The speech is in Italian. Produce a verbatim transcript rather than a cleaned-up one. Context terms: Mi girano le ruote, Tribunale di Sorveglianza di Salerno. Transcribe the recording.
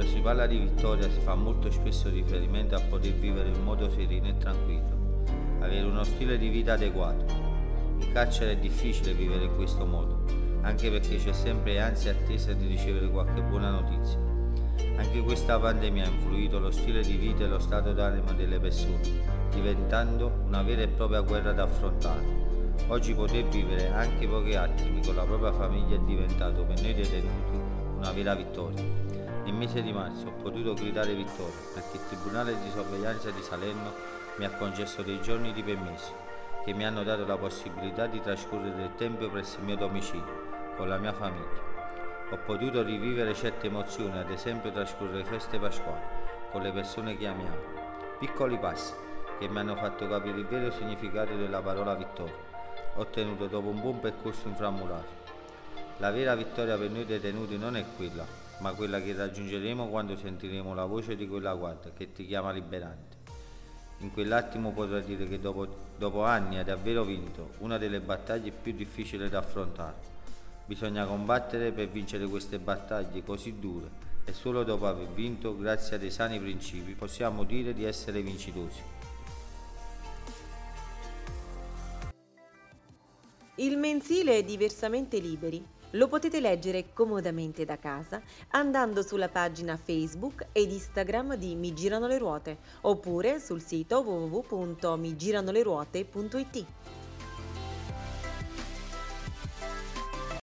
Quando si parla di vittoria si fa molto spesso riferimento a poter vivere in modo sereno e tranquillo, avere uno stile di vita adeguato. In carcere è difficile vivere in questo modo, anche perché c'è sempre ansia e attesa di ricevere qualche buona notizia. Anche questa pandemia ha influito lo stile di vita e lo stato d'animo delle persone, diventando una vera e propria guerra da affrontare. Oggi poter vivere anche pochi attimi con la propria famiglia è diventato per noi detenuti una vera vittoria. Nel mese di marzo ho potuto gridare vittoria perché il Tribunale di Sorveglianza di Salerno mi ha concesso dei giorni di permesso che mi hanno dato la possibilità di trascorrere del tempo presso il mio domicilio con la mia famiglia. Ho potuto rivivere certe emozioni, ad esempio trascorrere feste pasquali con le persone che amiamo. Piccoli passi che mi hanno fatto capire il vero significato della parola vittoria, ottenuto dopo un buon percorso inframmurato. La vera vittoria per noi detenuti non è quella, ma quella che raggiungeremo quando sentiremo la voce di quella guardia che ti chiama liberante. In quell'attimo potrai dire che dopo, dopo anni hai davvero vinto una delle battaglie più difficili da affrontare. Bisogna combattere per vincere queste battaglie così dure e solo dopo aver vinto, grazie a dei sani principi, possiamo dire di essere vincitori. Il mensile è Diversamente Liberi. Lo potete leggere comodamente da casa andando sulla pagina Facebook ed Instagram di Mi Girano le Ruote oppure sul sito w w w punto mi girano le ruote punto i t.